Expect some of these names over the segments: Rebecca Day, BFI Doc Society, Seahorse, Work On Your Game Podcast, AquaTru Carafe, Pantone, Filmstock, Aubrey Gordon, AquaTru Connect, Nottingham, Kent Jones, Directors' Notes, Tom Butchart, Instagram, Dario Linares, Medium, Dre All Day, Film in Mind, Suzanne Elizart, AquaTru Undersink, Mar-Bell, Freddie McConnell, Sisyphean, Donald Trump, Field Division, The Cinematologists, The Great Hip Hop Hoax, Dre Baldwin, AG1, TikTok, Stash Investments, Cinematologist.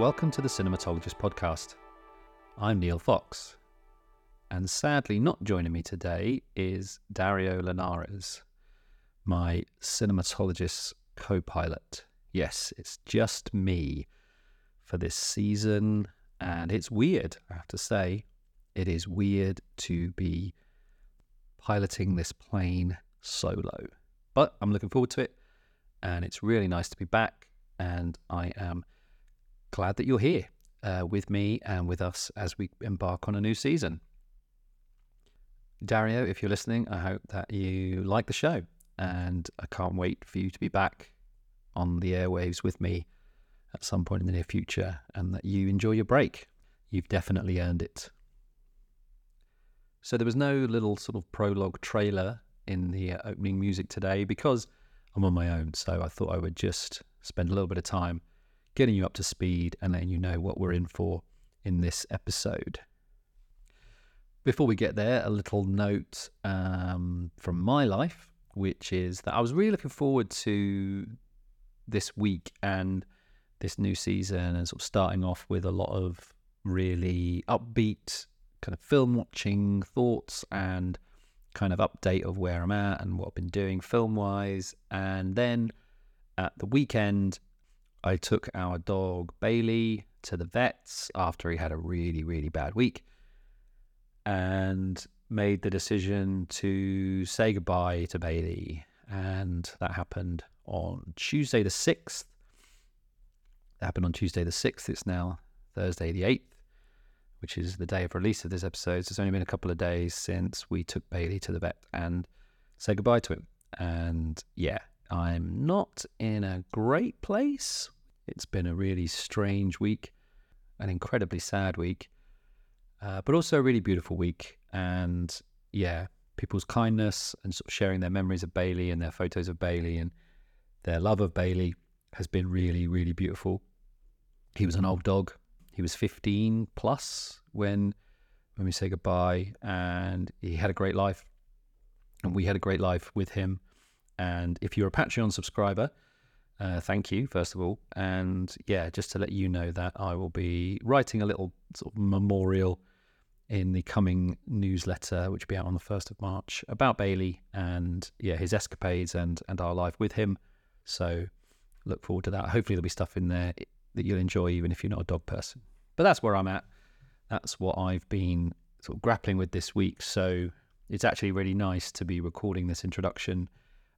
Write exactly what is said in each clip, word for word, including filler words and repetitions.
Welcome to the Cinematologist podcast. I'm Neil Fox. And sadly not joining me today is Dario Linares, my Cinematologist co-pilot. Yes, it's just me for this season, and it's weird, I have to say. It is weird to be piloting this plane solo. But I'm looking forward to it, and it's really nice to be back, and I am glad that you're here uh, with me and with us as we embark on a new season. Dario, if you're listening, I hope that you like the show, and I can't wait for you to be back on the airwaves with me at some point in the near future, and that you enjoy your break. You've definitely earned it. So there was no little sort of prologue trailer in the opening music today because I'm on my own, so I thought I would just spend a little bit of time getting you up to speed and letting you know what we're in for in this episode. Before we get there, a little note um, from my life, which is that I was really looking forward to this week and this new season, and sort of starting off with a lot of really upbeat kind of film watching thoughts and kind of update of where I'm at and what I've been doing film wise. And then at the weekend, I took our dog Bailey to the vets after he had a really, really bad week, and made the decision to say goodbye to Bailey. And that happened on Tuesday the sixth. That happened on Tuesday the sixth. It's now Thursday the eighth, which is the day of release of this episode. So it's only been a couple of days since we took Bailey to the vet and said goodbye to him. And yeah, I'm not in a great place. It's been a really strange week, an incredibly sad week, uh, but also a really beautiful week. And yeah, people's kindness and sort of sharing their memories of Bailey and their photos of Bailey and their love of Bailey has been really, really beautiful. He was an old dog. He was fifteen plus when when we said goodbye, and he had a great life, and we had a great life with him. And if you're a Patreon subscriber, uh, thank you, first of all. And yeah, just to let you know that I will be writing a little sort of memorial in the coming newsletter, which will be out on the first of March, about Bailey and yeah, his escapades and, and our life with him. So look forward to that. Hopefully there'll be stuff in there that you'll enjoy, even if you're not a dog person. But that's where I'm at. That's what I've been sort of grappling with this week. So it's actually really nice to be recording this introduction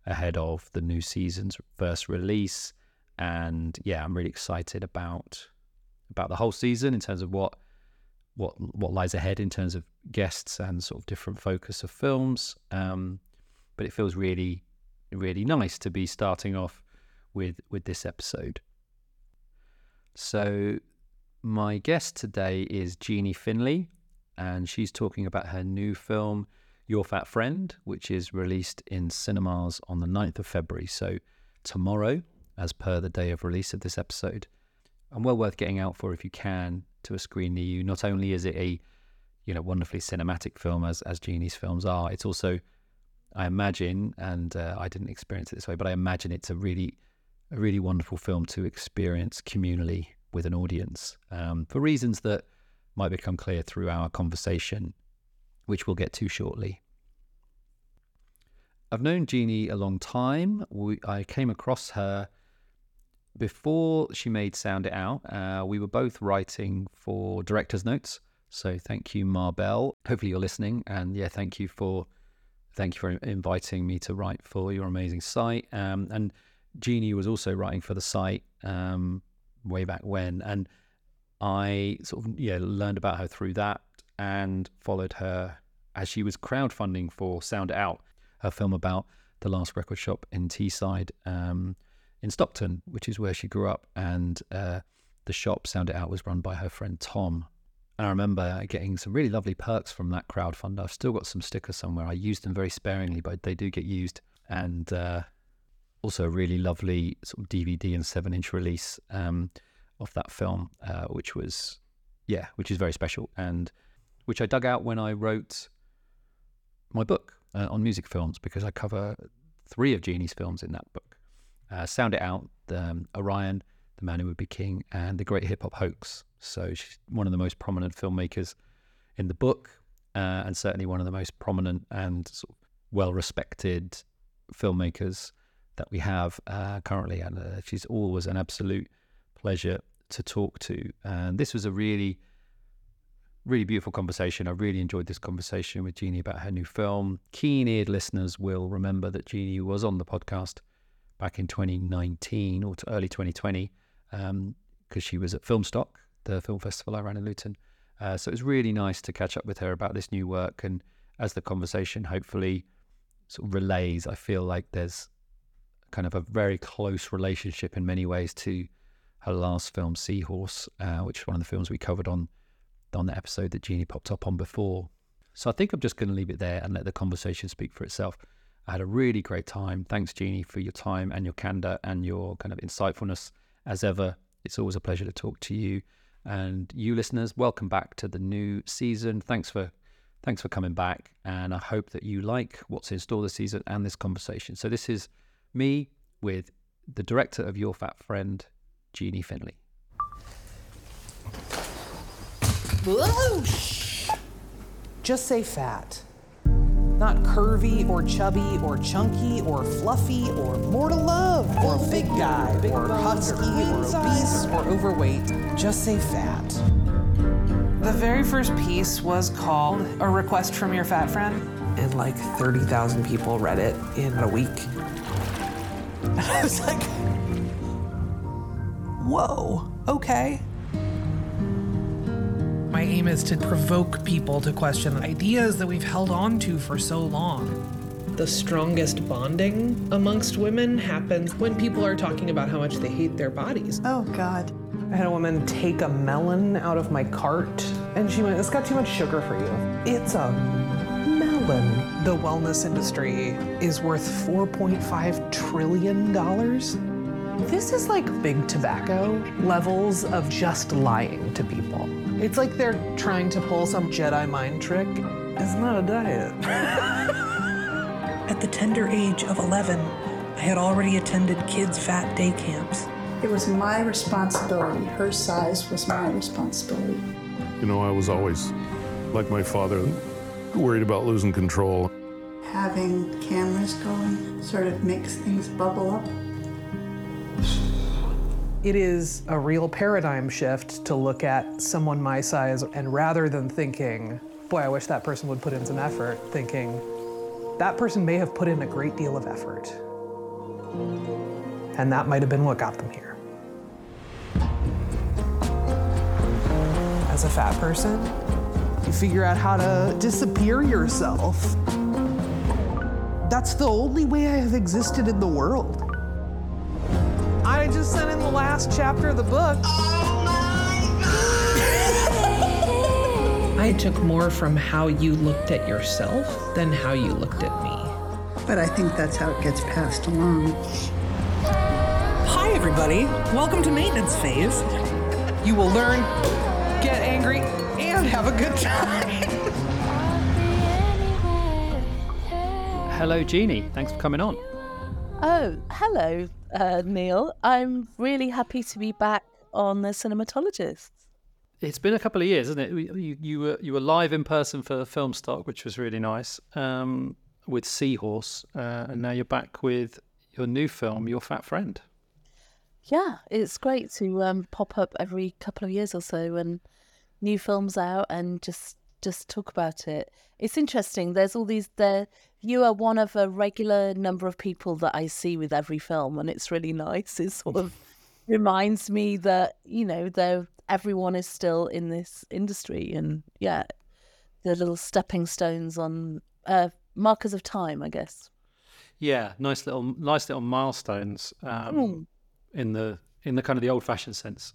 ahead of the new season's first release. And yeah, I'm really excited about about the whole season in terms of what what what lies ahead in terms of guests and sort of different focus of films. Um, but it feels really, really nice to be starting off with with this episode. So my guest today is Jeanie Finlay, and she's talking about her new film, Your Fat Friend, which is released in cinemas on the ninth of February, so tomorrow, as per the day of release of this episode, and well worth getting out for if you can, to a screen near you. Not only is it a, you know, wonderfully cinematic film, as as Jeanie's films are, it's also, I imagine, and uh, I didn't experience it this way, but I imagine it's a really, a really wonderful film to experience communally with an audience, um, for reasons that might become clear through our conversation, which we'll get to shortly. I've known Jeanie a long time. We, I came across her before she made Sound It Out. Uh, we were both writing for Directors' Notes. So thank you, Mar-Bell. Hopefully you're listening. And yeah, thank you for thank you for inviting me to write for your amazing site. Um, and Jeanie was also writing for the site um, way back when. And I sort of yeah learned about her through that, and followed her as she was crowdfunding for Sound It Out, her film about the last record shop in Teesside, um, in Stockton, which is where she grew up. And uh, the shop, Sound It Out, was run by her friend Tom. And I remember getting some really lovely perks from that crowdfunder. I've still got some stickers somewhere. I used them very sparingly, but they do get used. And uh, also a really lovely sort of D V D and seven inch release um, of that film, uh, which was, yeah, which is very special. And which I dug out when I wrote my book uh, on music films, because I cover three of Jeanie's films in that book. Uh, Sound It Out, the, um, Orion, The Man Who Would Be King, and The Great Hip Hop Hoax. So she's one of the most prominent filmmakers in the book, uh, and certainly one of the most prominent and sort of well-respected filmmakers that we have uh, currently. And uh, she's always an absolute pleasure to talk to. And this was a really, really beautiful conversation. I really enjoyed this conversation with Jeanie about her new film. Keen-eared listeners will remember that Jeanie was on the podcast back in twenty nineteen or early twenty twenty, because um, she was at Filmstock, the film festival I ran in Luton. Uh, so it was really nice to catch up with her about this new work. And as the conversation hopefully sort of relays, I feel like there's kind of a very close relationship in many ways to her last film, Seahorse, uh, which is one of the films we covered on, on the episode that Jeanie popped up on before. So I think I'm just going to leave it there and let the conversation speak for itself. I had a really great time. Thanks, Jeanie, for your time and your candor and your kind of insightfulness as ever. It's always a pleasure to talk to you. And you listeners, welcome back to the new season. Thanks for thanks for coming back. And I hope that you like what's in store this season and this conversation. So this is me with the director of Your Fat Friend, Jeanie Finlay. Whoa. Just say fat. Not curvy or chubby or chunky or fluffy or more to love or big guy or husky or obese or overweight. Just say fat. The very first piece was called A Request from Your Fat Friend, and like thirty thousand people read it in a week. And I was like, whoa, okay. My aim is to provoke people to question ideas that we've held on to for so long. The strongest bonding amongst women happens when people are talking about how much they hate their bodies. Oh, God. I had a woman take a melon out of my cart, and she went, "It's got too much sugar for you." It's a melon. The wellness industry is worth four point five trillion dollars. This is like big tobacco levels of just lying to people. It's like they're trying to pull some Jedi mind trick. It's not a diet. At the tender age of eleven, I had already attended kids' fat day camps. It was my responsibility. Her size was my responsibility. You know, I was always, like my father, worried about losing control. Having cameras going sort of makes things bubble up. It is a real paradigm shift to look at someone my size, and rather than thinking, boy, I wish that person would put in some effort, thinking, that person may have put in a great deal of effort. And that might have been what got them here. As a fat person, you figure out how to disappear yourself. That's the only way I have existed in the world. I just sent in the last chapter of the book. Oh my God! I took more from how you looked at yourself than how you looked at me. But I think that's how it gets passed along. Hi, everybody. Welcome to Maintenance Phase. You will learn, get angry, and have a good time. Hello, Jeanie. Thanks for coming on. Oh, hello. Uh, Neil, I'm really happy to be back on The Cinematologists. It's been a couple of years, isn't it? You, you were you were live in person for Filmstock, which was really nice, um, with Seahorse, uh, and now you're back with your new film, Your Fat Friend. Yeah, it's great to um, pop up every couple of years or so when new films out and just just talk about it. It's interesting. There's all these there. You are one of a regular number of people that I see with every film, and it's really nice. It sort of reminds me that, you know, though everyone is still in this industry, and yeah, the little stepping stones on uh, markers of time, I guess. Yeah, nice little, nice little milestones um, mm. in the in the kind of the old-fashioned sense.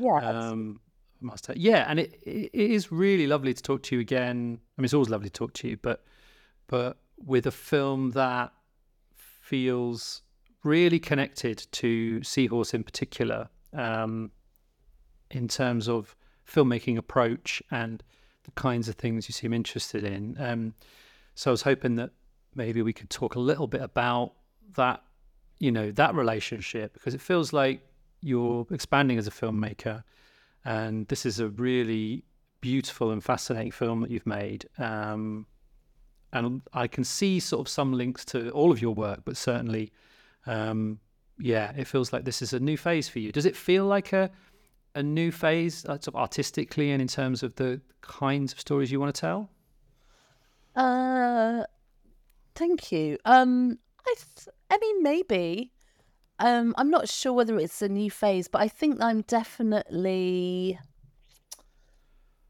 Yeah. Um, milestone. Yeah, and it, it it is really lovely to talk to you again. I mean, it's always lovely to talk to you, but but. with a film that feels really connected to Seahorse in particular, um, in terms of filmmaking approach and the kinds of things you seem interested in. Um, so I was hoping that maybe we could talk a little bit about that, you know, that relationship, because it feels like you're expanding as a filmmaker, and this is a really beautiful and fascinating film that you've made. Um, and I can see sort of some links to all of your work, but certainly, um, yeah, it feels like this is a new phase for you. Does it feel like a a new phase, sort of artistically and in terms of the kinds of stories you want to tell? Uh, thank you. Um, I, th- I mean, maybe. Um, I'm not sure whether it's a new phase, but I think I'm definitely...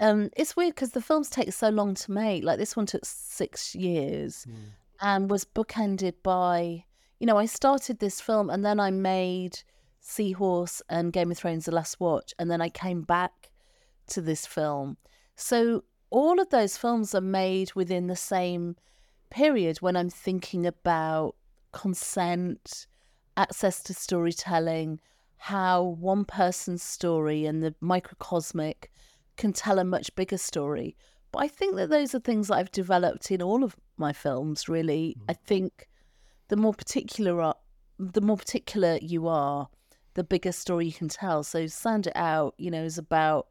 Um, it's weird because the films take so long to make. Like, this one took six years mm. and was bookended by... You know, I started this film and then I made Seahorse and Game of Thrones: The Last Watch, and then I came back to this film. So all of those films are made within the same period when I'm thinking about consent, access to storytelling, how one person's story and the microcosmic can tell a much bigger story. But I think that those are things that I've developed in all of my films, really. Mm. I think the more particular are, the more particular you are, the bigger story you can tell. So Sound It Out, you know, is about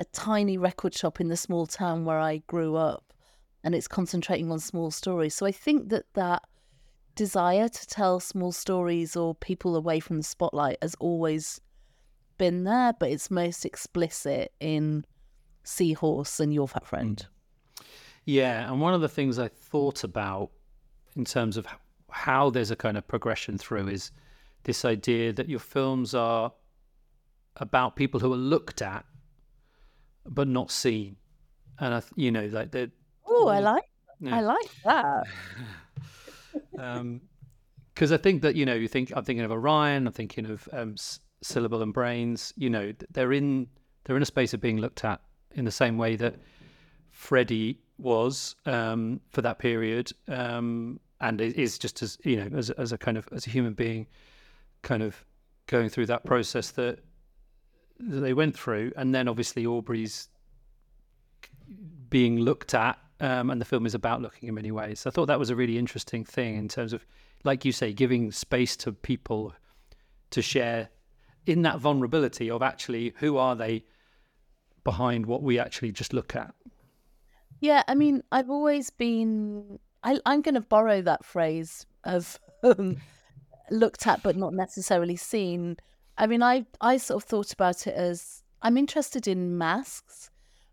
a tiny record shop in the small town where I grew up, and it's concentrating on small stories. So I think that that desire to tell small stories or people away from the spotlight has always been there, but it's most explicit in Seahorse and Your Fat Friend. Yeah, and one of the things I thought about in terms of how there's a kind of progression through is this idea that your films are about people who are looked at but not seen. And, I, you know, like they're... Oh, I like yeah. I like that. um, because I think that, you know, you think I'm thinking of Orion, I'm thinking of um, Syllable and Brains, you know, they're in they're in a space of being looked at in the same way that Freddie was um, for that period. Um, and it is just as, you know, as, as a kind of, as a human being kind of going through that process that, that they went through. And then obviously Aubrey's being looked at, um, and the film is about looking in many ways. So I thought that was a really interesting thing in terms of, like you say, giving space to people to share in that vulnerability of actually who are they behind what we actually just look at. Yeah, I mean, I've always been... I, I'm going to borrow that phrase of um, looked at but not necessarily seen. I mean, I, I sort of thought about it as I'm interested in masks,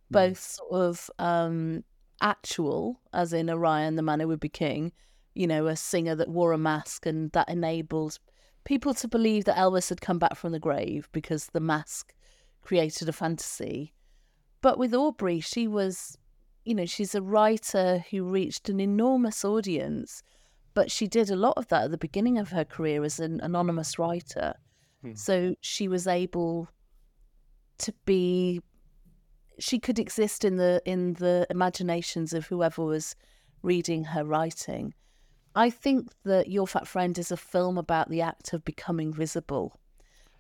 both mm. sort of um, actual, as in Orion, The Man Who Would Be King, you know, a singer that wore a mask and that enabled people to believe that Elvis had come back from the grave because the mask created a fantasy. But with Aubrey, she was... You know, she's a writer who reached an enormous audience, but she did a lot of that at the beginning of her career as an anonymous writer. Mm. So she was able to be, she could exist in the in the imaginations of whoever was reading her writing. I think that Your Fat Friend is a film about the act of becoming visible.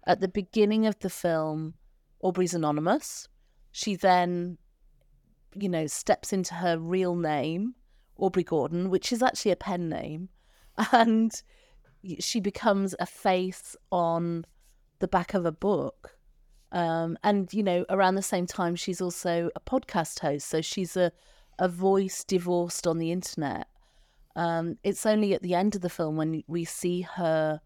At the beginning of the film, Aubrey's anonymous. She then... you know, steps into her real name, Aubrey Gordon, which is actually a pen name. And she becomes a face on the back of a book. Um, and, you know, around the same time, she's also a podcast host. So she's a, a voice divorced on the internet. Um, it's only at the end of the film when we see her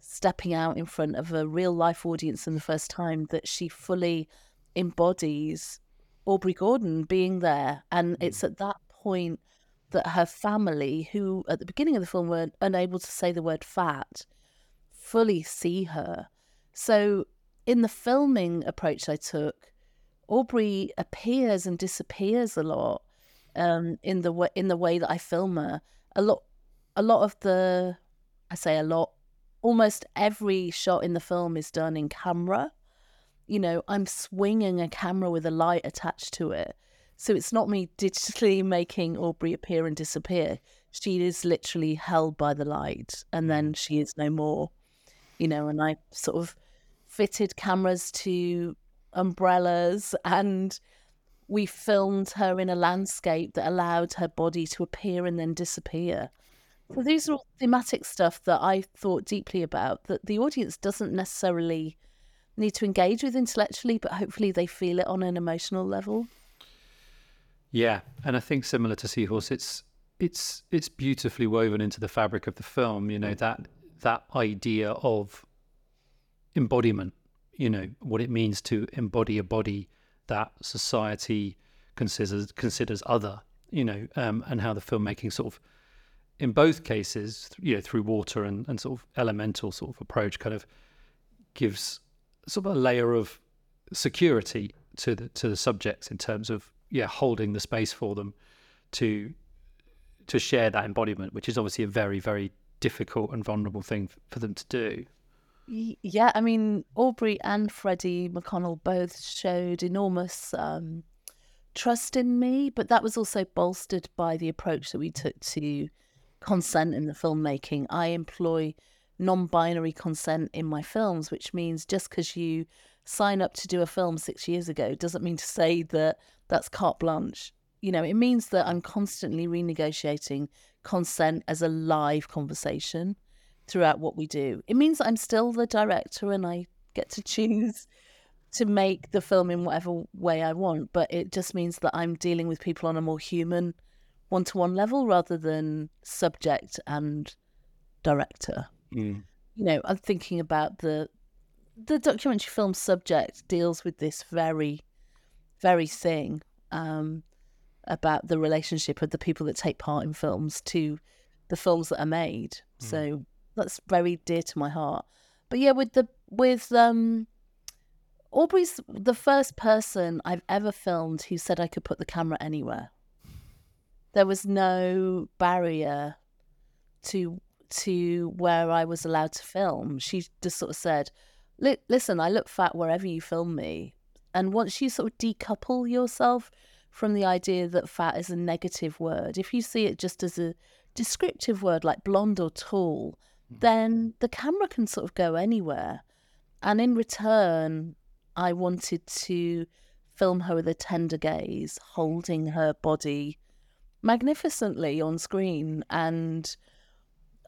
stepping out in front of a real life audience in the first time that she fully embodies Aubrey Gordon being there. And it's at that point that her family, who at the beginning of the film were unable to say the word fat, fully see her. So in the filming approach I took, Aubrey appears and disappears a lot um, in the way, in the way that I film her. A lot, a lot of the, I say a lot, almost every shot in the film is done in camera. You know, I'm swinging a camera with a light attached to it. So it's not me digitally making Aubrey appear and disappear. She is literally held by the light and then she is no more, you know, and I sort of fitted cameras to umbrellas and we filmed her in a landscape that allowed her body to appear and then disappear. So these are all thematic stuff that I thought deeply about, that the audience doesn't necessarily need to engage with intellectually, but hopefully they feel it on an emotional level. Yeah, and I think similar to Seahorse, it's it's it's beautifully woven into the fabric of the film, you know, that that idea of embodiment, you know, what it means to embody a body that society considers considers other, you know, um, and how the filmmaking sort of, in both cases, you know, through water and, and sort of elemental sort of approach, kind of gives sort of a layer of security to the to the subjects in terms of yeah holding the space for them to to share that embodiment, which is obviously a very, very difficult and vulnerable thing for them to do. Yeah, I mean, Aubrey and Freddie McConnell both showed enormous um, trust in me, but that was also bolstered by the approach that we took to consent in the filmmaking. I employ non-binary consent in my films, which means just because you sign up to do a film six years ago doesn't mean to say that that's carte blanche. You know, it means that I'm constantly renegotiating consent as a live conversation throughout what we do. It means that I'm still the director and I get to choose to make the film in whatever way I want, but it just means that I'm dealing with people on a more human one-to-one level rather than subject and director. Mm. You know, I'm thinking about the the documentary film subject deals with this very, very thing um, about the relationship of the people that take part in films to the films that are made. Mm. So that's very dear to my heart. But yeah, with the with um, Aubrey's the first person I've ever filmed who said I could put the camera anywhere. There was no barrier to to where I was allowed to film. She just sort of said, listen, I look fat wherever you film me. And once you sort of decouple yourself from the idea that fat is a negative word, if you see it just as a descriptive word like blonde or tall, then the camera can sort of go anywhere. And in return, I wanted to film her with a tender gaze, holding her body magnificently on screen and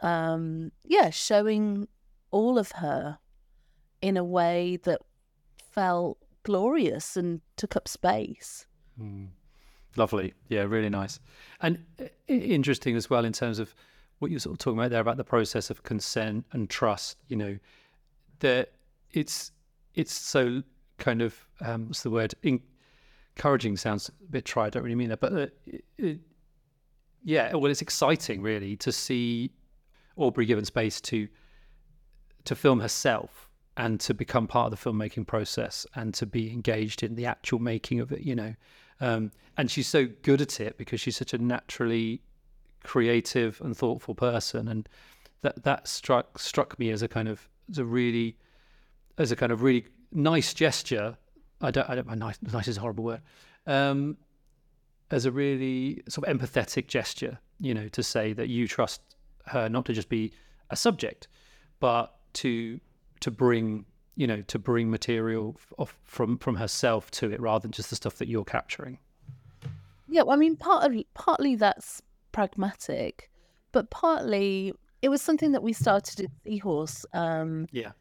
um yeah showing all of her in a way that felt glorious and took up space. Mm. Lovely. Yeah, really nice. And interesting as well in terms of what you're sort of talking about there about the process of consent and trust, you know, that it's it's so kind of um what's the word, encouraging sounds a bit trite, I don't really mean that, but uh, it, it, yeah, well, it's exciting really to see Aubrey given space to to film herself and to become part of the filmmaking process and to be engaged in the actual making of it, you know. Um, and she's so good at it because she's such a naturally creative and thoughtful person, and that that struck struck me as a kind of as a really as a kind of really nice gesture. I don't, I don't, nice, nice is a horrible word. Um, as a really sort of empathetic gesture, you know, to say that you trust her not to just be a subject, but to to bring, you know, to bring material off from from herself to it rather than just the stuff that you're capturing. Yeah, well, I mean, partly partly that's pragmatic, but partly it was something that we started at Seahorse. Um, yeah,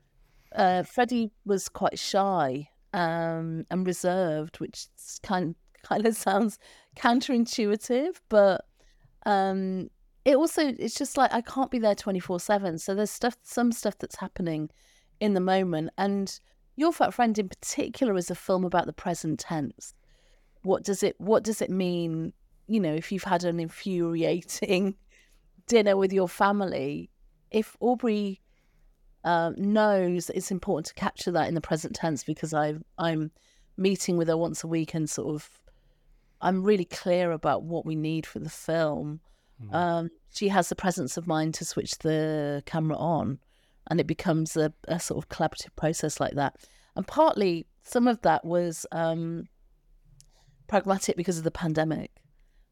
uh, Freddie was quite shy um, and reserved, which kind kind of sounds counterintuitive, but. Um, It also, it's just like, I can't be there twenty-four seven. So there's stuff, some stuff that's happening in the moment. And Your Fat Friend in particular is a film about the present tense. What does it, what does it mean, you know, if you've had an infuriating dinner with your family, if Aubrey uh, knows it's important to capture that in the present tense, because I've, I'm meeting with her once a week and sort of, I'm really clear about what we need for the film. Um, she has the presence of mind to switch the camera on, and it becomes a, a sort of collaborative process like that. And partly some of that was um, pragmatic because of the pandemic.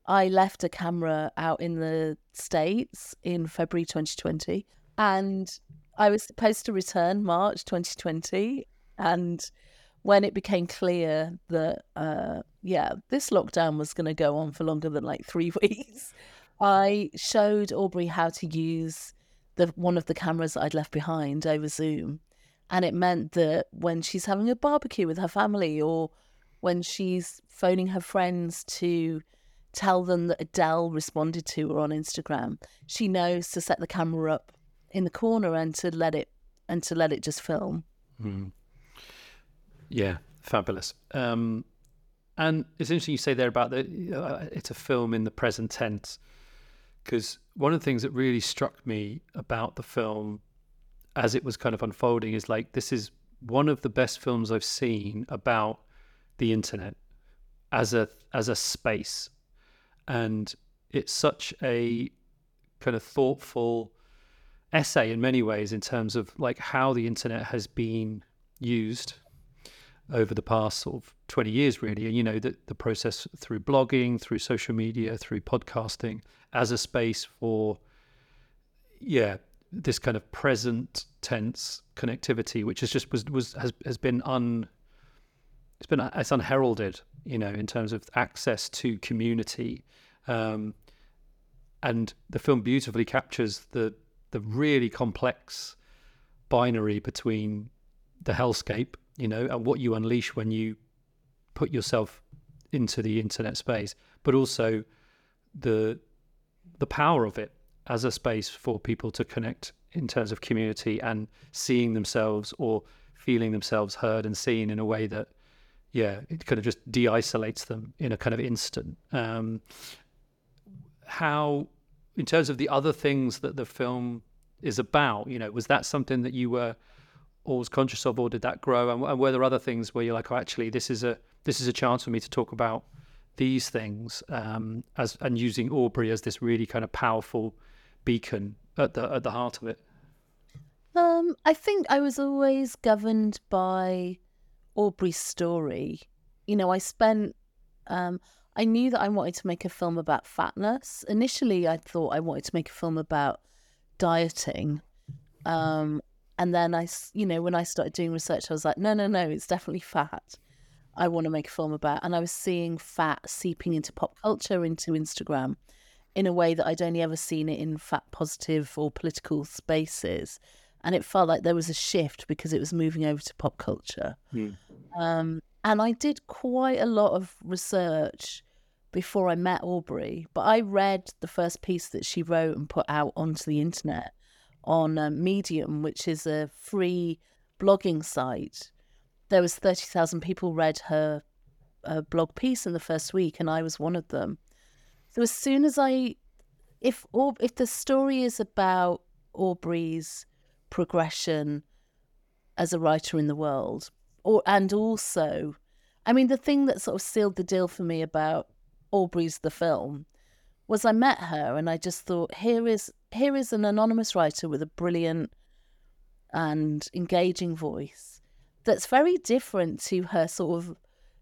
I left a camera out in the States in February twenty twenty, and I was supposed to return March twenty twenty. And when it became clear that, uh, yeah, this lockdown was going to go on for longer than like three weeks... I showed Aubrey how to use the one of the cameras that I'd left behind over Zoom. And it meant that when she's having a barbecue with her family, or when she's phoning her friends to tell them that Adele responded to her on Instagram, she knows to set the camera up in the corner and to let it and to let it just film. Mm. Yeah, fabulous. Um, and it's interesting you say there about the uh, it's a film in the present tense, because one of the things that really struck me about the film as it was kind of unfolding is like, this is one of the best films I've seen about the internet as a as a space. And it's such a kind of thoughtful essay in many ways in terms of like how the internet has been used over the past sort of twenty years, really. And, you know, the, the process through blogging, through social media, through podcasting as a space for, yeah, this kind of present tense connectivity, which is just was, was has, has been un it's been it's unheralded, you know, in terms of access to community. Um, and the film beautifully captures the the really complex binary between the hellscape, you know, and what you unleash when you put yourself into the internet space, but also the the power of it as a space for people to connect in terms of community and seeing themselves or feeling themselves heard and seen in a way that, yeah, it kind of just de-isolates them in a kind of instant. Um, how, in terms of the other things that the film is about, you know, was that something that you were always conscious of, or did that grow? And, and were there other things where you're like, oh, actually, this is a this is a chance for me to talk about these things, um, as and using Aubrey as this really kind of powerful beacon at the at the heart of it? Um, I think I was always governed by Aubrey's story. You know, I spent, um, I knew that I wanted to make a film about fatness. Initially, I thought I wanted to make a film about dieting. Um, and then I, you know, when I started doing research, I was like, no, no, no, it's definitely fat I want to make a film about. And I was seeing fat seeping into pop culture, into Instagram, in a way that I'd only ever seen it in fat positive or political spaces. And it felt like there was a shift because it was moving over to pop culture. Yeah. Um, and I did quite a lot of research before I met Aubrey, but I read the first piece that she wrote and put out onto the internet on uh, Medium, which is a free blogging site. There was thirty thousand people read her uh, blog piece in the first week, and I was one of them. So as soon as I, if or, if the story is about Aubrey's progression as a writer in the world, or and also, I mean, the thing that sort of sealed the deal for me about Aubrey's the film was I met her and I just thought, here is here is an anonymous writer with a brilliant and engaging voice that's very different to her sort of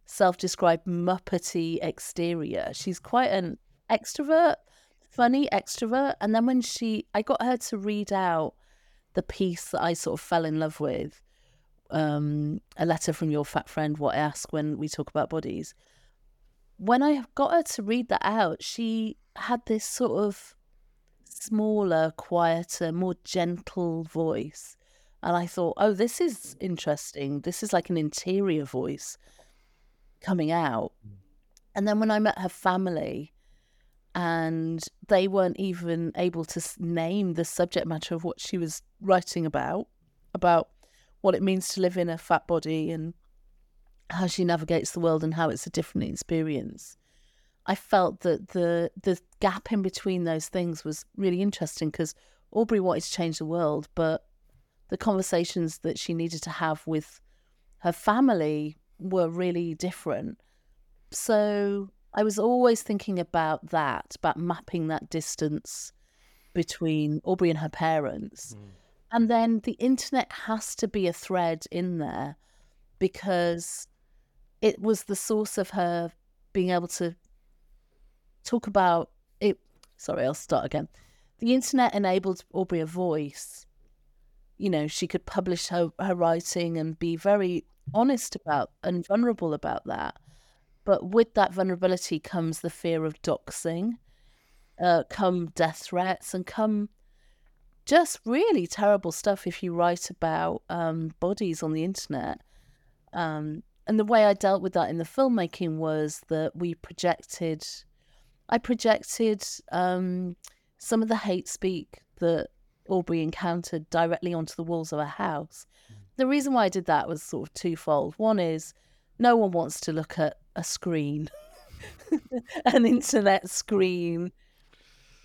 self-described muppety exterior. She's quite an extrovert, funny extrovert. And then when she, I got her to read out the piece that I sort of fell in love with, um, a letter from Your Fat Friend, What I Ask When We Talk About Bodies. When I got her to read that out, she had this sort of smaller, quieter, more gentle voice. And I thought, oh, this is interesting. This is like an interior voice coming out. And then when I met her family, and they weren't even able to name the subject matter of what she was writing about, about what it means to live in a fat body and how she navigates the world and how it's a different experience. I felt that the the gap in between those things was really interesting, because Aubrey wanted to change the world, but the conversations that she needed to have with her family were really different. So I was always thinking about that, about mapping that distance between Aubrey and her parents. Mm. And then the internet has to be a thread in there, because it was the source of her being able to talk about it. Sorry, I'll start again. The internet enabled Aubrey a voice. You know, she could publish her, her writing and be very honest about and vulnerable about that. But with that vulnerability comes the fear of doxing, uh, come death threats, and come just really terrible stuff if you write about um, bodies on the internet. Um, and the way I dealt with that in the filmmaking was that we projected, I projected um, some of the hate speak that Aubrey encountered directly onto the walls of her house. The reason why I did that was sort of twofold. One is no one wants to look at a screen, an internet screen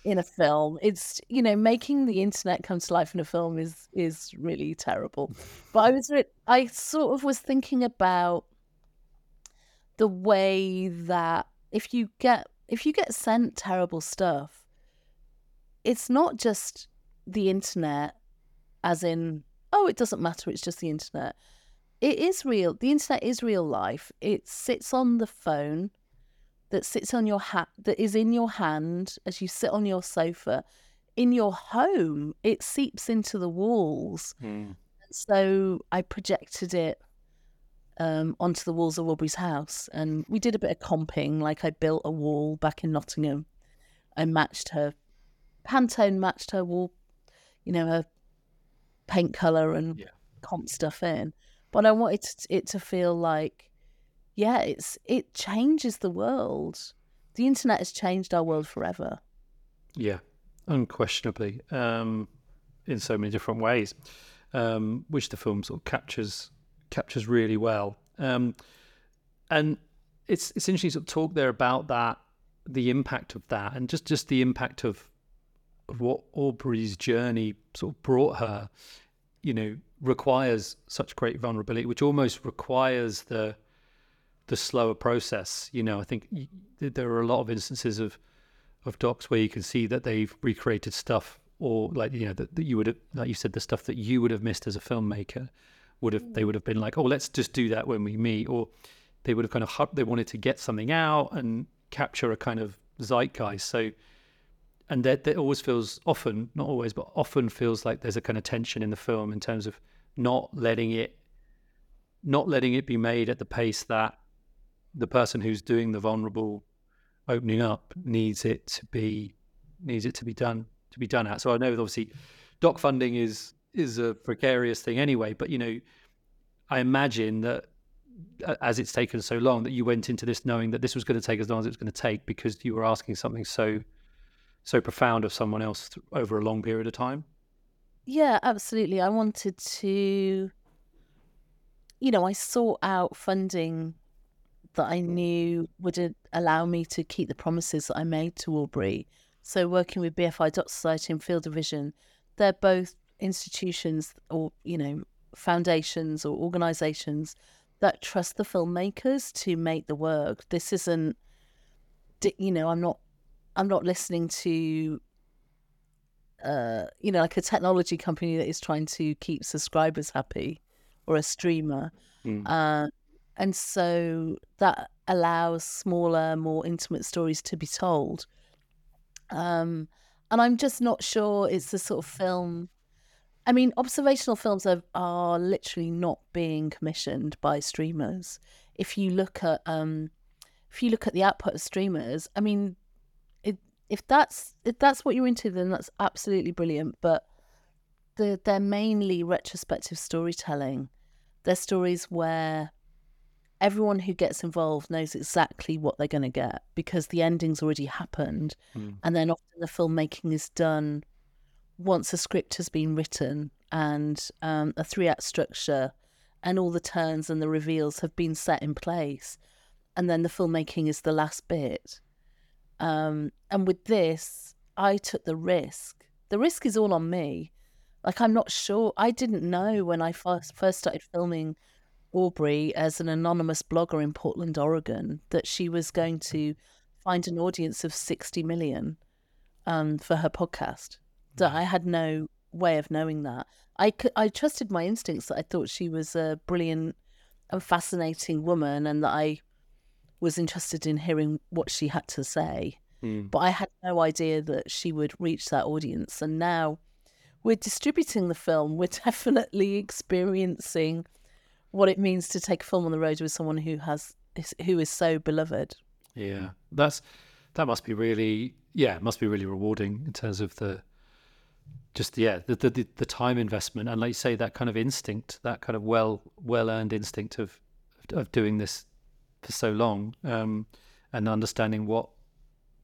in a film. It's, you know, making the internet come to life in a film is is really terrible. But I was, I sort of was thinking about the way that if you get if you get sent terrible stuff, it's not just the internet, as in, oh, it doesn't matter, it's just the internet. It is real. The internet is real life. It sits on the phone, that sits on your hat, that is in your hand as you sit on your sofa, in your home. It seeps into the walls. Mm. So I projected it um, onto the walls of Aubrey's house, and we did a bit of comping. Like, I built a wall back in Nottingham. I matched her. Pantone matched her wall, you know, her paint color, and yeah, comp stuff in. But I wanted it to feel like, yeah, it's it changes the world. The internet has changed our world forever. Yeah, unquestionably, um, in so many different ways, um, which the film sort of captures captures really well. Um, and it's it's interesting to sort of talk there about that, the impact of that, and just, just the impact of, of what Aubrey's journey sort of brought her. You know, requires such great vulnerability, which almost requires the the slower process. You know, I think there are a lot of instances of of docs where you can see that they've recreated stuff, or like, you know, that, that you would have, like you said, the stuff that you would have missed as a filmmaker would have, they would have been like, oh, let's just do that when we meet, or they would have kind of, they wanted to get something out and capture a kind of zeitgeist. So, and that, that always feels, often, not always, but often feels like there's a kind of tension in the film in terms of not letting it, not letting it be made at the pace that the person who's doing the vulnerable opening up needs it to be needs it to be done to be done at. So I know that obviously doc funding is is a precarious thing anyway, but you know, I imagine that as it's taken so long, that you went into this knowing that this was going to take as long as it was going to take, because you were asking something so so profound of someone else th- over a long period of time. Yeah, absolutely. I wanted to, you know, I sought out funding that I knew would allow me to keep the promises that I made to Aubrey. So working with B F I Doc Society and Field Division, they're both institutions or, you know, foundations or organisations that trust the filmmakers to make the work. This isn't, you know, I'm not, I'm not listening to, uh, you know, like a technology company that is trying to keep subscribers happy, or a streamer. Mm. Uh, and so that allows smaller, more intimate stories to be told. Um, and I'm just not sure it's the sort of film. I mean, observational films are, are literally not being commissioned by streamers. If you look at, um, if you look at the output of streamers, I mean, If that's if that's what you're into, then that's absolutely brilliant. But the, they're mainly retrospective storytelling. They're stories where everyone who gets involved knows exactly what they're going to get, because the ending's already happened. Mm. And then often the filmmaking is done once a script has been written, and um, a three-act structure, and all the turns and the reveals have been set in place. And then the filmmaking is the last bit. Um, and with this, I took the risk. The risk is all on me. Like, I'm not sure. I didn't know when I first, first started filming Aubrey as an anonymous blogger in Portland, Oregon, that she was going to find an audience of sixty million um, for her podcast. That I had no way of knowing that. I, could, I trusted my instincts, that I thought she was a brilliant and fascinating woman, and that I was interested in hearing what she had to say. Mm. But I had no idea that she would reach that audience. And now we're distributing the film. We're definitely experiencing what it means to take a film on the road with someone who has who is so beloved. Yeah, that's that must be really, yeah, must be really rewarding in terms of the, just, yeah, the, the, the time investment. And like you say, that kind of instinct, that kind of well, well-earned instinct of, of doing this for so long, um, and understanding what,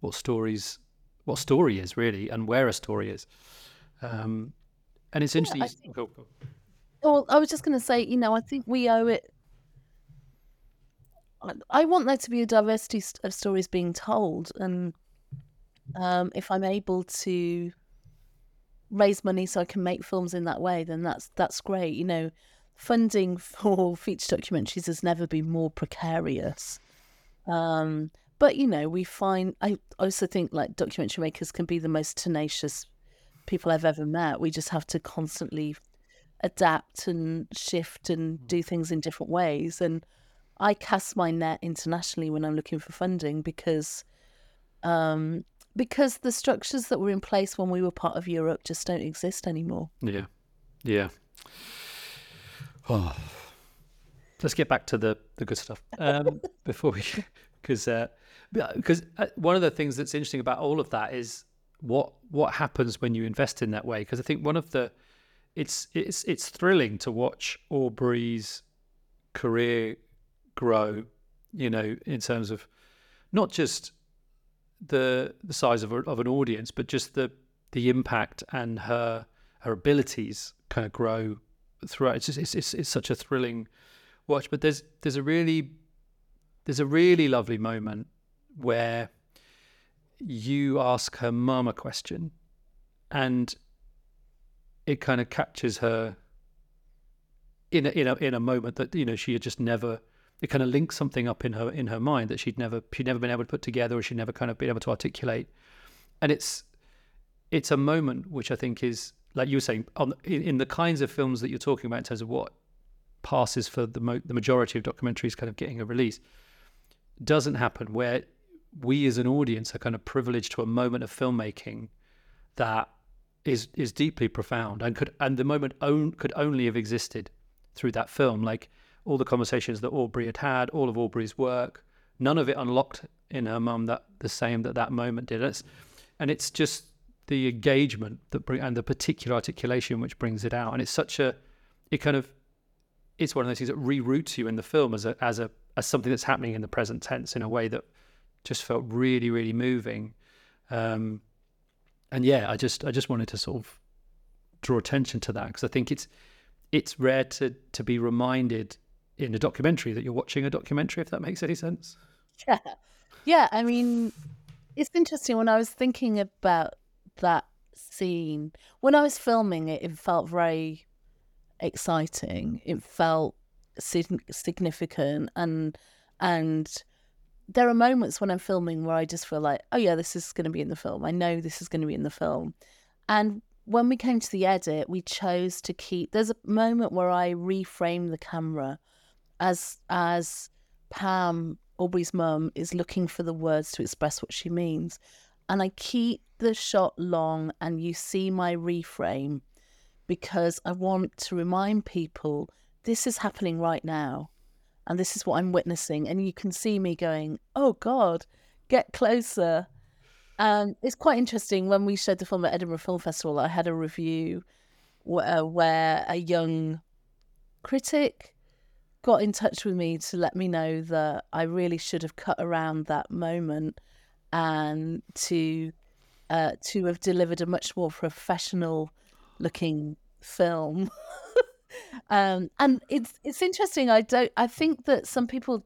what stories, what story is really, and where a story is. Um, and it's interesting. Yeah, I think, oh, oh. Well, I was just going to say, you know, I think we owe it. I, I want there to be a diversity of stories being told. And um, if I'm able to raise money so I can make films in that way, then that's, that's great. You know, funding for feature documentaries has never been more precarious. Um, but, you know, we find, I also think like documentary makers can be the most tenacious people I've ever met. We just have to constantly adapt and shift and do things in different ways. And I cast my net internationally when I'm looking for funding, because um, because the structures that were in place when we were part of Europe just don't exist anymore. Yeah, yeah. Oh. Let's get back to the, the good stuff um, before we, because uh, one of the things that's interesting about all of that is what what happens when you invest in that way. Because I think one of the It's it's it's thrilling to watch Aubrey's career grow, you know, in terms of not just the the size of a, of an audience, but just the the impact and her her abilities kind of grow throughout. It's just, it's, it's it's such a thrilling watch. But there's there's a really there's a really lovely moment where you ask her mum a question, and it kind of captures her in a, in a in a moment that, you know, she had just never, it kind of links something up in her in her mind that she'd never she'd never been able to put together, or she'd never kind of been able to articulate. And it's it's a moment which I think is, like you were saying, on in, in the kinds of films that you're talking about in terms of what passes for the mo- the majority of documentaries kind of getting a release, doesn't happen, where we as an audience are kind of privileged to a moment of filmmaking that is is deeply profound, and could and the moment own could only have existed through that film. Like all the conversations that Aubrey had had, all of Aubrey's work, none of it unlocked in her mum that the same that that moment did. It's, and it's just the engagement that bring, and the particular articulation which brings it out. And it's such a, it kind of, it's one of those things that reroutes you in the film as a as a as something that's happening in the present tense in a way that just felt really, really moving. Um, And yeah, I just I just wanted to sort of draw attention to that, because I think it's it's rare to to be reminded in a documentary that you're watching a documentary, if that makes any sense. Yeah, yeah. I mean, it's interesting. When I was thinking about that scene, when I was filming it, it felt very exciting. It felt significant, and and. There are moments when I'm filming where I just feel like, oh yeah, this is going to be in the film. I know this is going to be in the film. And when we came to the edit, we chose to keep, there's a moment where I reframe the camera as, as Pam, Aubrey's mum, is looking for the words to express what she means. And I keep the shot long and you see my reframe, because I want to remind people this is happening right now. And this is what I'm witnessing. And you can see me going, oh God, get closer. And it's quite interesting. When we showed the film at Edinburgh Film Festival, I had a review where, where a young critic got in touch with me to let me know that I really should have cut around that moment and to uh, to have delivered a much more professional looking film. Um, and it's it's interesting. I don't. I think that some people.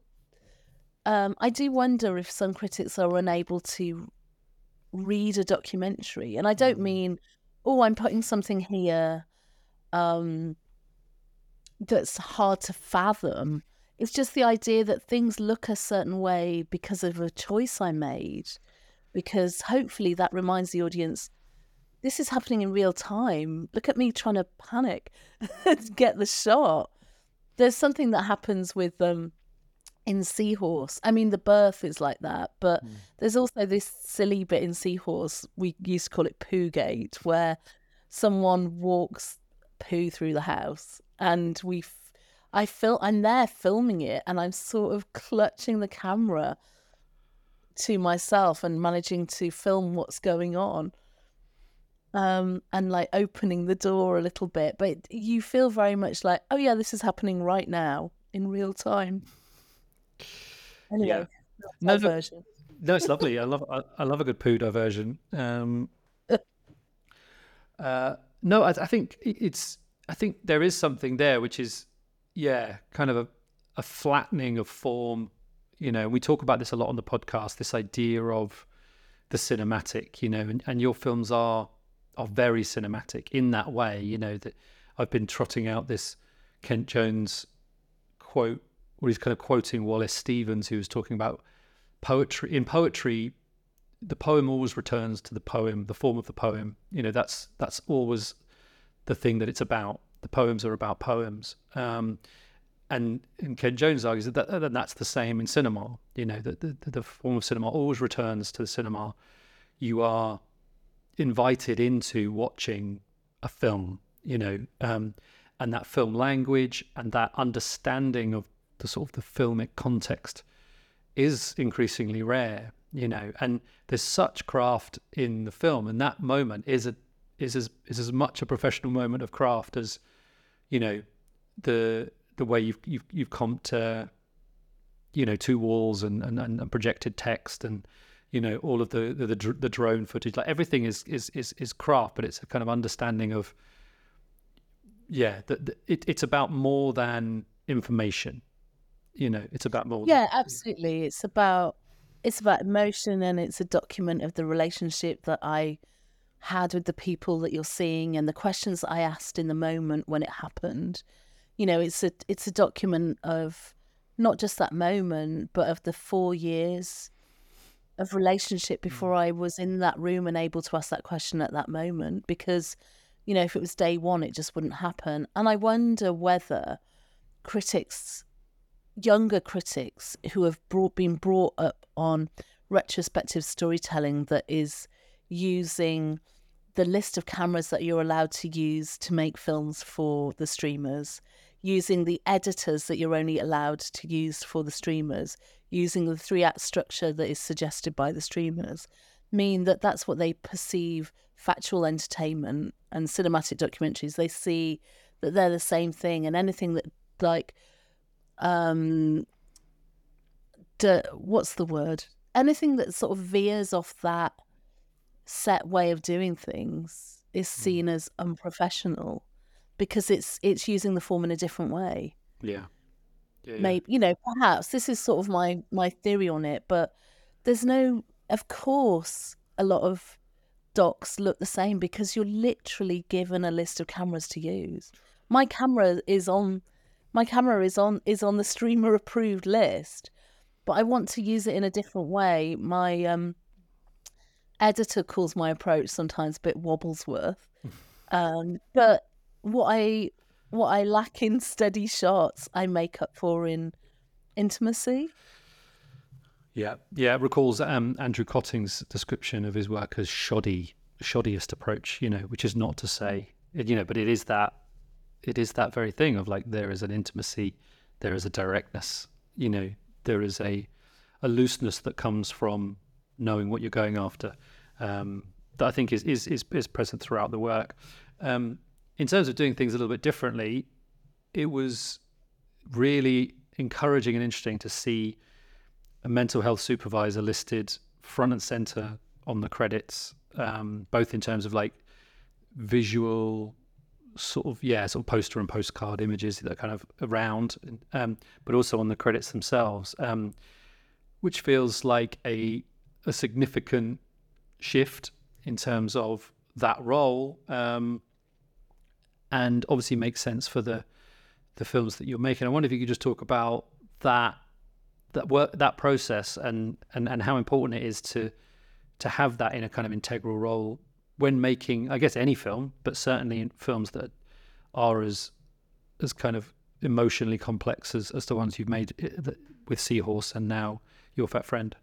Um, I do wonder if some critics are unable to read a documentary, and I don't mean, oh, I'm putting something here um, that's hard to fathom. It's just the idea that things look a certain way because of a choice I made, because hopefully that reminds the audience, this is happening in real time. Look at me trying to panic and get the shot. There's something that happens with um, in Seahorse. I mean, the birth is like that, but mm. there's also this silly bit in Seahorse. We used to call it Poo Gate, where someone walks poo through the house, and we, f- I feel, I'm there filming it, and I'm sort of clutching the camera, to myself and managing to film what's going on, um, and like opening the door a little bit. But you feel very much like, oh yeah, this is happening right now in real time. Anyway, yeah. No, diversion. No, it's lovely. I love I, I love a good poo diversion. Um, uh, no, I, I think it's I think there is something there, which is yeah, kind of a, a flattening of form. You know, we talk about this a lot on the podcast, this idea of the cinematic, you know, and, and your films are are very cinematic in that way, you know, that I've been trotting out this Kent Jones quote where he's kind of quoting Wallace Stevens, who was talking about poetry. In poetry, the poem always returns to the poem, the form of the poem. You know, that's that's always the thing that it's about. The poems are about poems. Um And and Ken Jones argues that, that, that that's the same in cinema. You know, that the, the form of cinema always returns to the cinema. You are invited into watching a film, you know, um, and that film language and that understanding of the sort of the filmic context is increasingly rare, you know. And there's such craft in the film, and that moment is a is as is as much a professional moment of craft as, you know, the the way you've you've you've comped, uh, you know, two walls and, and and projected text and, you know, all of the the, the, dr- the drone footage, like everything is, is is is craft, but it's a kind of understanding of, yeah, that it, it's about more than information, you know, it's about more. Yeah, than- absolutely. It's about it's about emotion, and it's a document of the relationship that I had with the people that you're seeing and the questions that I asked in the moment when it happened. You know, it's a it's a document of not just that moment, but of the four years of relationship before mm. I was in that room and able to ask that question at that moment. Because, you know, if it was day one, it just wouldn't happen. And I wonder whether critics, younger critics who have brought, been brought up on retrospective storytelling that is using the list of cameras that you're allowed to use to make films for the streamers, using the editors that you're only allowed to use for the streamers, using the three-act structure that is suggested by the streamers, mean that that's what they perceive factual entertainment and cinematic documentaries. They see that they're the same thing, and anything that, like, um, d- what's the word? Anything that sort of veers off that set way of doing things is seen mm. as unprofessional, because it's it's using the form in a different way. Yeah. yeah, yeah. Maybe, you know, perhaps this is sort of my, my theory on it, but there's no, of course, a lot of docs look the same because you're literally given a list of cameras to use. My camera is on, my camera is on, is on the streamer approved list, but I want to use it in a different way. My um, editor calls my approach sometimes a bit Wobblesworth, um, but What I what I lack in steady shots, I make up for in intimacy. Yeah, yeah. It recalls um, Andrew Cotting's description of his work as shoddy, shoddiest approach. You know, which is not to say, you know, but it is that it is that very thing of, like, there is an intimacy, there is a directness. You know, there is a a looseness that comes from knowing what you're going after. Um, that I think is is is, is present throughout the work. Um, In terms of doing things a little bit differently, it was really encouraging and interesting to see a mental health supervisor listed front and center on the credits, um, both in terms of, like, visual sort of, yeah, sort of poster and postcard images that are kind of around, um, but also on the credits themselves, um, which feels like a, a significant shift in terms of that role. Um, and obviously makes sense for the the films that you're making. I wonder if you could just talk about that that work, that process, and, and and how important it is to to have that in a kind of integral role when making, I guess, any film, but certainly in films that are as as kind of emotionally complex as, as the ones you've made with Seahorse and now Your Fat Friend.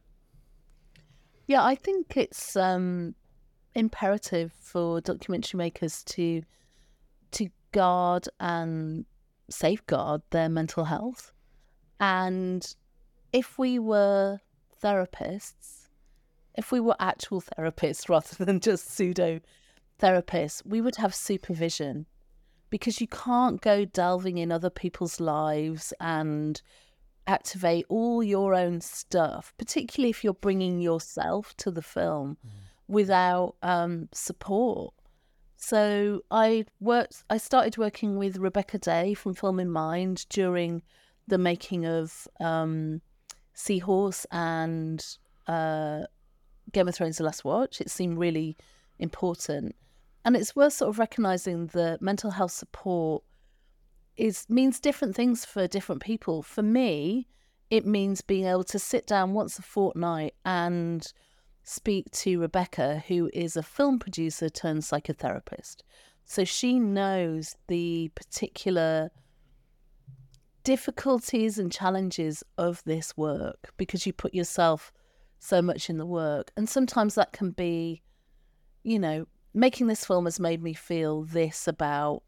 Yeah, I think it's um, imperative for documentary makers to to guard and safeguard their mental health. And if we were therapists, if we were actual therapists rather than just pseudo therapists, we would have supervision, because you can't go delving in other people's lives and activate all your own stuff, particularly if you're bringing yourself to the film mm. without um, support. So I worked. I started working with Rebecca Day from Film in Mind during the making of um, Seahorse and uh, Game of Thrones: The Last Watch. It seemed really important, and it's worth sort of recognizing that mental health support is means different things for different people. For me, it means being able to sit down once a fortnight and speak to Rebecca, who is a film producer turned psychotherapist. So she knows the particular difficulties and challenges of this work, because you put yourself so much in the work. And sometimes that can be, you know, making this film has made me feel this about,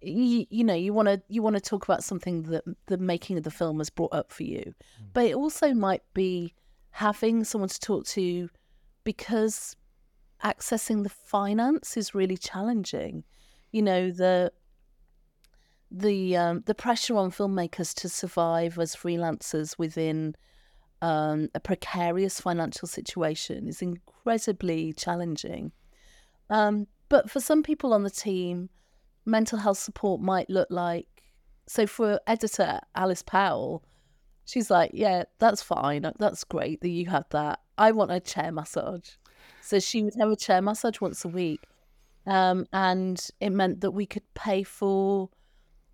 you, you know, you want to you want to talk about something that the making of the film has brought up for you. Mm. But it also might be having someone to talk to, because accessing the finance is really challenging. You know, the the um, the pressure on filmmakers to survive as freelancers within um, a precarious financial situation is incredibly challenging. Um, but for some people on the team, mental health support might look like, so for editor Alice Powell, she's like, yeah, that's fine. That's great that you have that. I want a chair massage. So she would have a chair massage once a week. Um, and it meant that we could pay for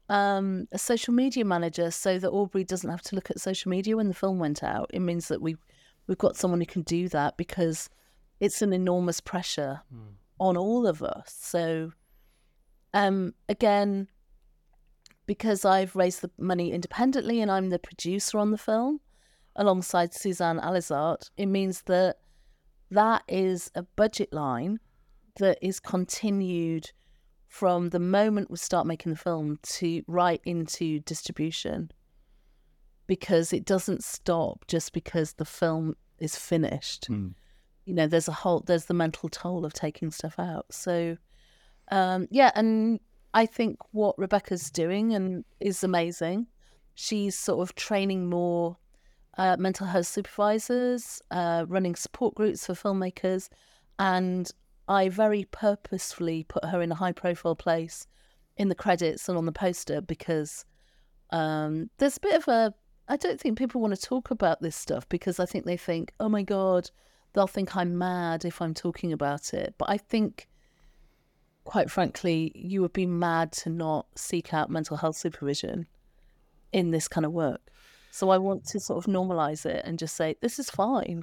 um, a social media manager so that Aubrey doesn't have to look at social media when the film went out. It means that we, we've got someone who can do that, because it's an enormous pressure mm. on all of us. So, um, again... because I've raised the money independently and I'm the producer on the film alongside Suzanne Elizart, it means that that is a budget line that is continued from the moment we start making the film to right into distribution, because it doesn't stop just because the film is finished. Mm. You know, there's a whole, there's the mental toll of taking stuff out. So, um, yeah, and... I think what Rebecca's doing and is amazing. She's sort of training more uh, mental health supervisors, uh, running support groups for filmmakers, and I very purposefully put her in a high-profile place in the credits and on the poster, because um, there's a bit of a... I don't think people want to talk about this stuff, because I think they think, oh, my God, they'll think I'm mad if I'm talking about it. But I think... quite frankly, you would be mad to not seek out mental health supervision in this kind of work. So I want to sort of normalise it and just say, this is fine.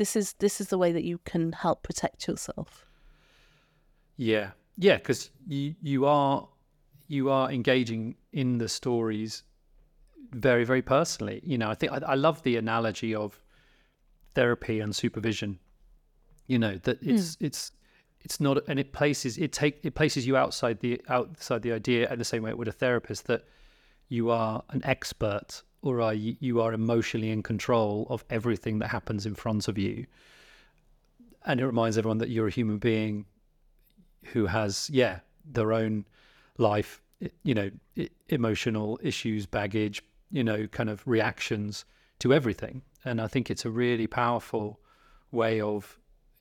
This is this is the way that you can help protect yourself. Yeah, yeah, because you you are you are engaging in the stories very, very personally. You know, I think I, I love the analogy of therapy and supervision. You know, that it's mm. it's. It's not, and it places it take it places you outside the outside the idea, and the same way it would a therapist, that you are an expert or are you, you are emotionally in control of everything that happens in front of you, and it reminds everyone that you're a human being who has yeah their own life, you know, emotional issues, baggage, you know, kind of reactions to everything. And I think it's a really powerful way of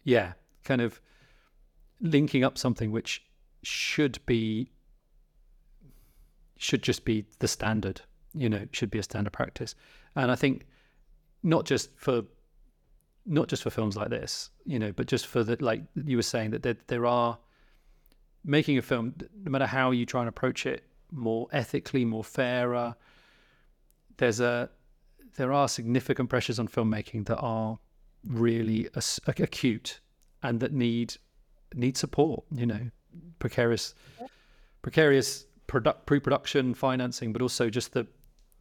yeah kind of linking up something which should be should just be the standard, you know, should be a standard practice. And I think not just for not just for films like this, you know, but just for the, like you were saying, that there, there are making a film, no matter how you try and approach it, more ethically, more fairer, there's a there are significant pressures on filmmaking that are really acute and that need need support, you know, precarious precarious product pre-production financing, but also just the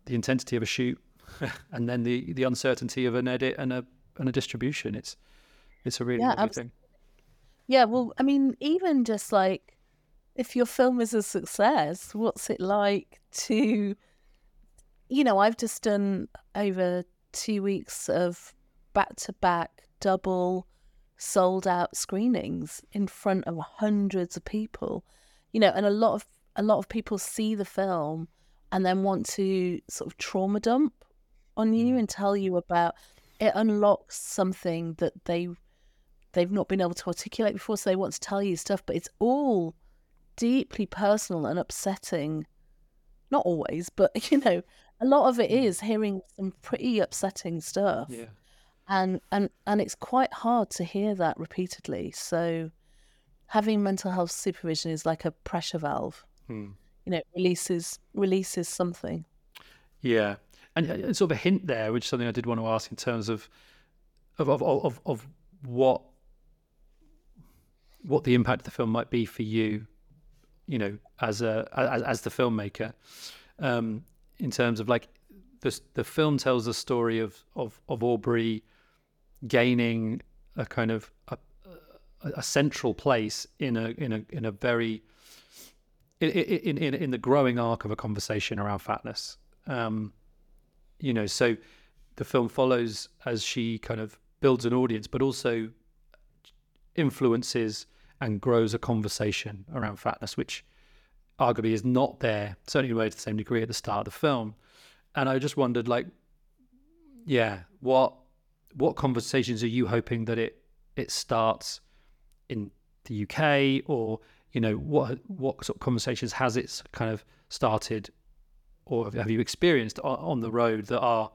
the intensity of a shoot and then the the uncertainty of an edit and a and a distribution. It's it's a really yeah, lovely thing. Yeah, well, I mean, even just like, if your film is a success, what's it like to, you know, I've just done over two weeks of back-to-back double sold-out screenings in front of hundreds of people, you know, and a lot of a lot of people see the film and then want to sort of trauma dump on you and tell you about it. Unlocks something that they they've not been able to articulate before, so they want to tell you stuff, but it's all deeply personal and upsetting. Not always, but you know, a lot of it is hearing some pretty upsetting stuff. Yeah. And and and it's quite hard to hear that repeatedly. So having mental health supervision is like a pressure valve. Hmm. You know, it releases releases something. Yeah. And sort of a hint there, which is something I did want to ask in terms of of of of, of what what the impact of the film might be for you, you know, as a as, as the filmmaker, um, in terms of like the the film tells the story of of of Aubrey gaining a kind of a, a central place in a in a in a very in in in, in the growing arc of a conversation around fatness. Um, You know, so the film follows as she kind of builds an audience, but also influences and grows a conversation around fatness, which arguably is not there, certainly not to the same degree at the start of the film. And I just wondered, like, yeah, what what conversations are you hoping that it it starts in the U K, or you know, what what sort of conversations has it kind of started? Or have you experienced on the road that are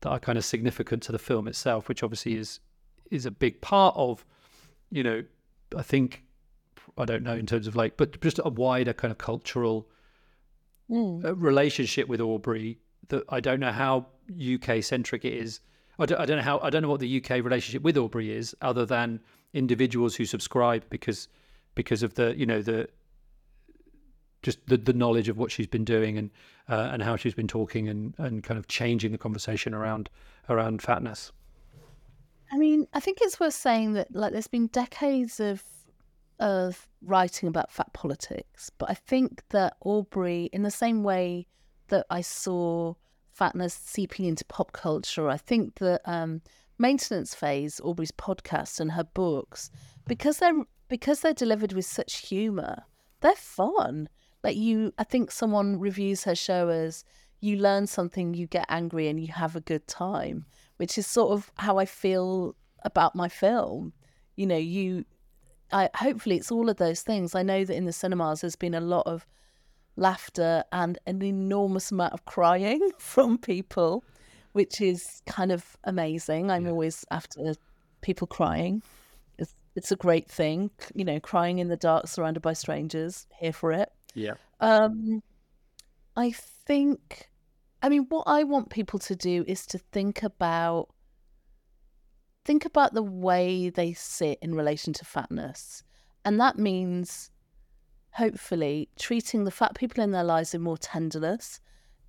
that are kind of significant to the film itself, which obviously is is a big part of, you know, I think, I don't know in terms of like, but just a wider kind of cultural mm. relationship with Aubrey that I don't know how U K centric it is. I don't, I don't know how I don't know what the U K relationship with Aubrey is, other than individuals who subscribe because because of the you know the. just the, the knowledge of what she's been doing and uh, and how she's been talking and, and kind of changing the conversation around around fatness. I mean, I think it's worth saying that like there's been decades of of writing about fat politics, but I think that Aubrey, in the same way that I saw fatness seeping into pop culture, I think that um, Maintenance Phase, Aubrey's podcast and her books, because they're because they're delivered with such humour, they're fun. Like you, I think someone reviews her show as you learn something, you get angry and you have a good time, which is sort of how I feel about my film. You know, you, I hopefully it's all of those things. I know that in the cinemas there's been a lot of laughter and an enormous amount of crying from people, which is kind of amazing. I'm yeah. always after people crying. It's, it's a great thing, you know, crying in the dark, surrounded by strangers, here for it. Yeah. Um, I think, I mean, what I want people to do is to think about, think about the way they sit in relation to fatness. And that means, hopefully, treating the fat people in their lives with more tenderness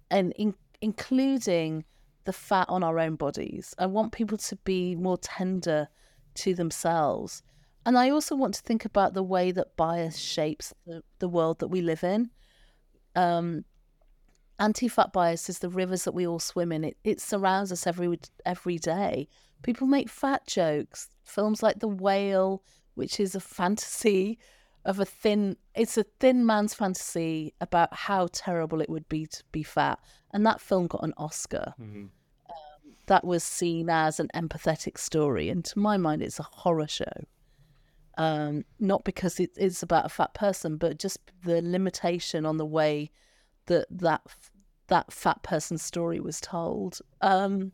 and in, including the fat on our own bodies. I want people to be more tender to themselves. And I also want to think about the way that bias shapes the, the world that we live in. Um, anti-fat bias is the rivers that we all swim in. It, it surrounds us every every day. People make fat jokes. Films like The Whale, which is a fantasy of a thin... It's a thin man's fantasy about how terrible it would be to be fat. And that film got an Oscar. Mm-hmm. Um, that was seen as an empathetic story. And to my mind, it's a horror show. Um, not because it is about a fat person, but just the limitation on the way that that, that fat person's story was told. Um,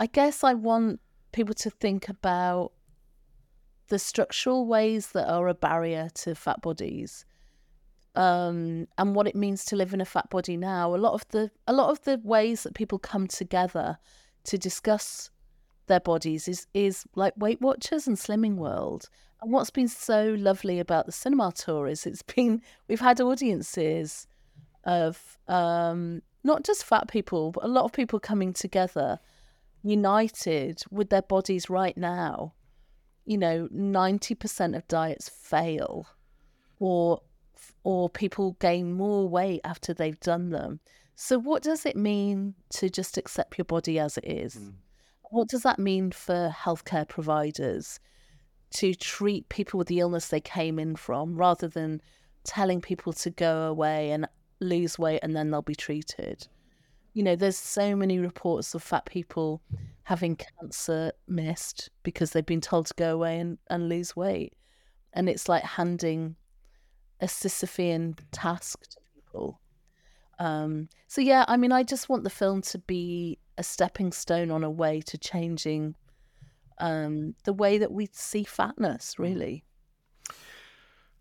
I guess I want people to think about the structural ways that are a barrier to fat bodies, um, and what it means to live in a fat body now. A lot of the a lot of the ways that people come together to discuss their bodies is is like Weight Watchers and Slimming World. And what's been so lovely about the cinema tour is it's been we've had audiences of um not just fat people, but a lot of people coming together, united with their bodies right now. You know, ninety percent of diets fail, or or people gain more weight after they've done them. So what does it mean to just accept your body as it is? Mm. what does that mean for healthcare providers to treat people with the illness they came in from rather than telling people to go away and lose weight and then they'll be treated? You know, there's so many reports of fat people having cancer missed because they've been told to go away and, and lose weight. And it's like handing a Sisyphean task to people. Um, so, yeah, I mean, I just want the film to be a stepping stone on a way to changing um, the way that we see fatness, really.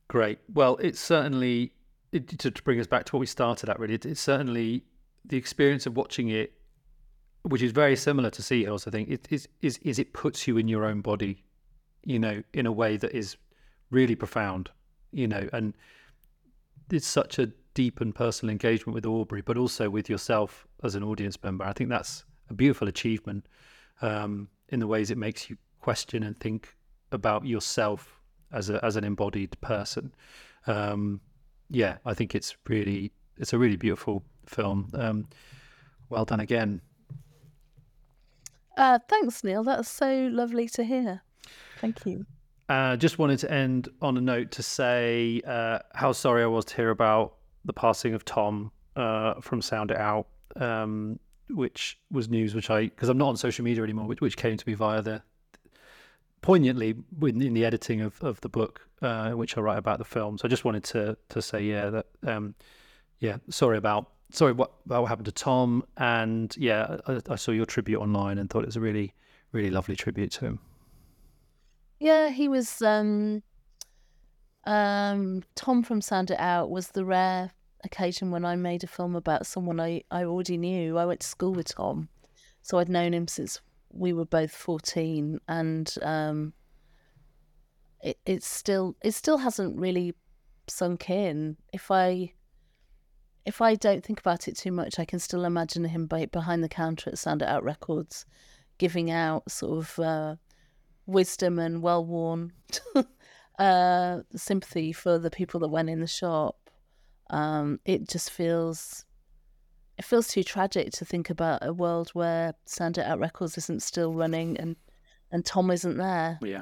Great. Well, it's certainly, it, to, to bring us back to what we started at, really, it, it's certainly the experience of watching it, which is very similar to Seahorse, I think, it, is, is, is it puts you in your own body, you know, in a way that is really profound, you know, and it's such a deep and personal engagement with Aubrey, but also with yourself as an audience member. I think that's a beautiful achievement um, in the ways it makes you question and think about yourself as a, as an embodied person. Um, yeah, I think it's really, it's a really beautiful film. Um, well done again. Uh, thanks, Neil. That's so lovely to hear. Thank you. Uh, just wanted to end on a note to say uh, how sorry I was to hear about the passing of Tom uh, from Sound It Out, um, which was news, which I, because I'm not on social media anymore, which, which came to me via the, poignantly in, in the editing of, of the book, uh, which I write about the film. So I just wanted to to say, yeah, that, um, yeah, sorry about, sorry what, about what happened to Tom. And yeah, I, I saw your tribute online and thought it was a really, really lovely tribute to him. Yeah, he was, um, um, Tom from Sound It Out was the rare occasion when I made a film about someone I, I already knew. I went to school with Tom, so I'd known him since we were both fourteen, and um, it, it's still, it still hasn't really sunk in. If I, if I don't think about it too much, I can still imagine him behind the counter at Sound It Out Records, giving out sort of, uh, wisdom and well-worn uh, sympathy for the people that went in the shop. Um, it just feels, it feels too tragic to think about a world where Sound It Out Records isn't still running and, and Tom isn't there. Yeah.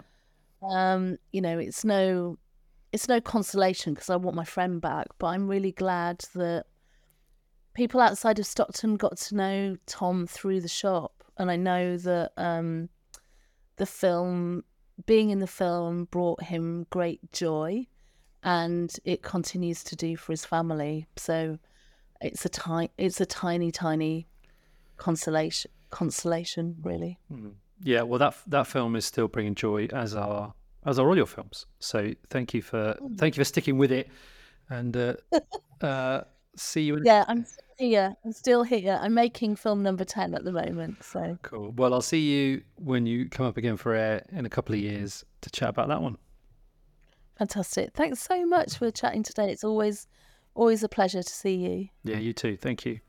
Um, you know, it's no, it's no consolation because I want my friend back, but I'm really glad that people outside of Stockton got to know Tom through the shop. And I know that, um, the film, being in the film, brought him great joy, and it continues to do for his family. So it's a tiny, it's a tiny, tiny consolation, consolation, really. Yeah. Well, that that film is still bringing joy, as are as are all your films. So thank you for thank you for sticking with it, and uh, uh, see you. In- yeah, I'm still here. I'm still here. I'm making film number ten at the moment. So cool. Well, I'll see you when you come up again for air in a couple of years to chat about that one. Fantastic. Thanks so much for chatting today. It's always, always a pleasure to see you. Yeah, you too. Thank you.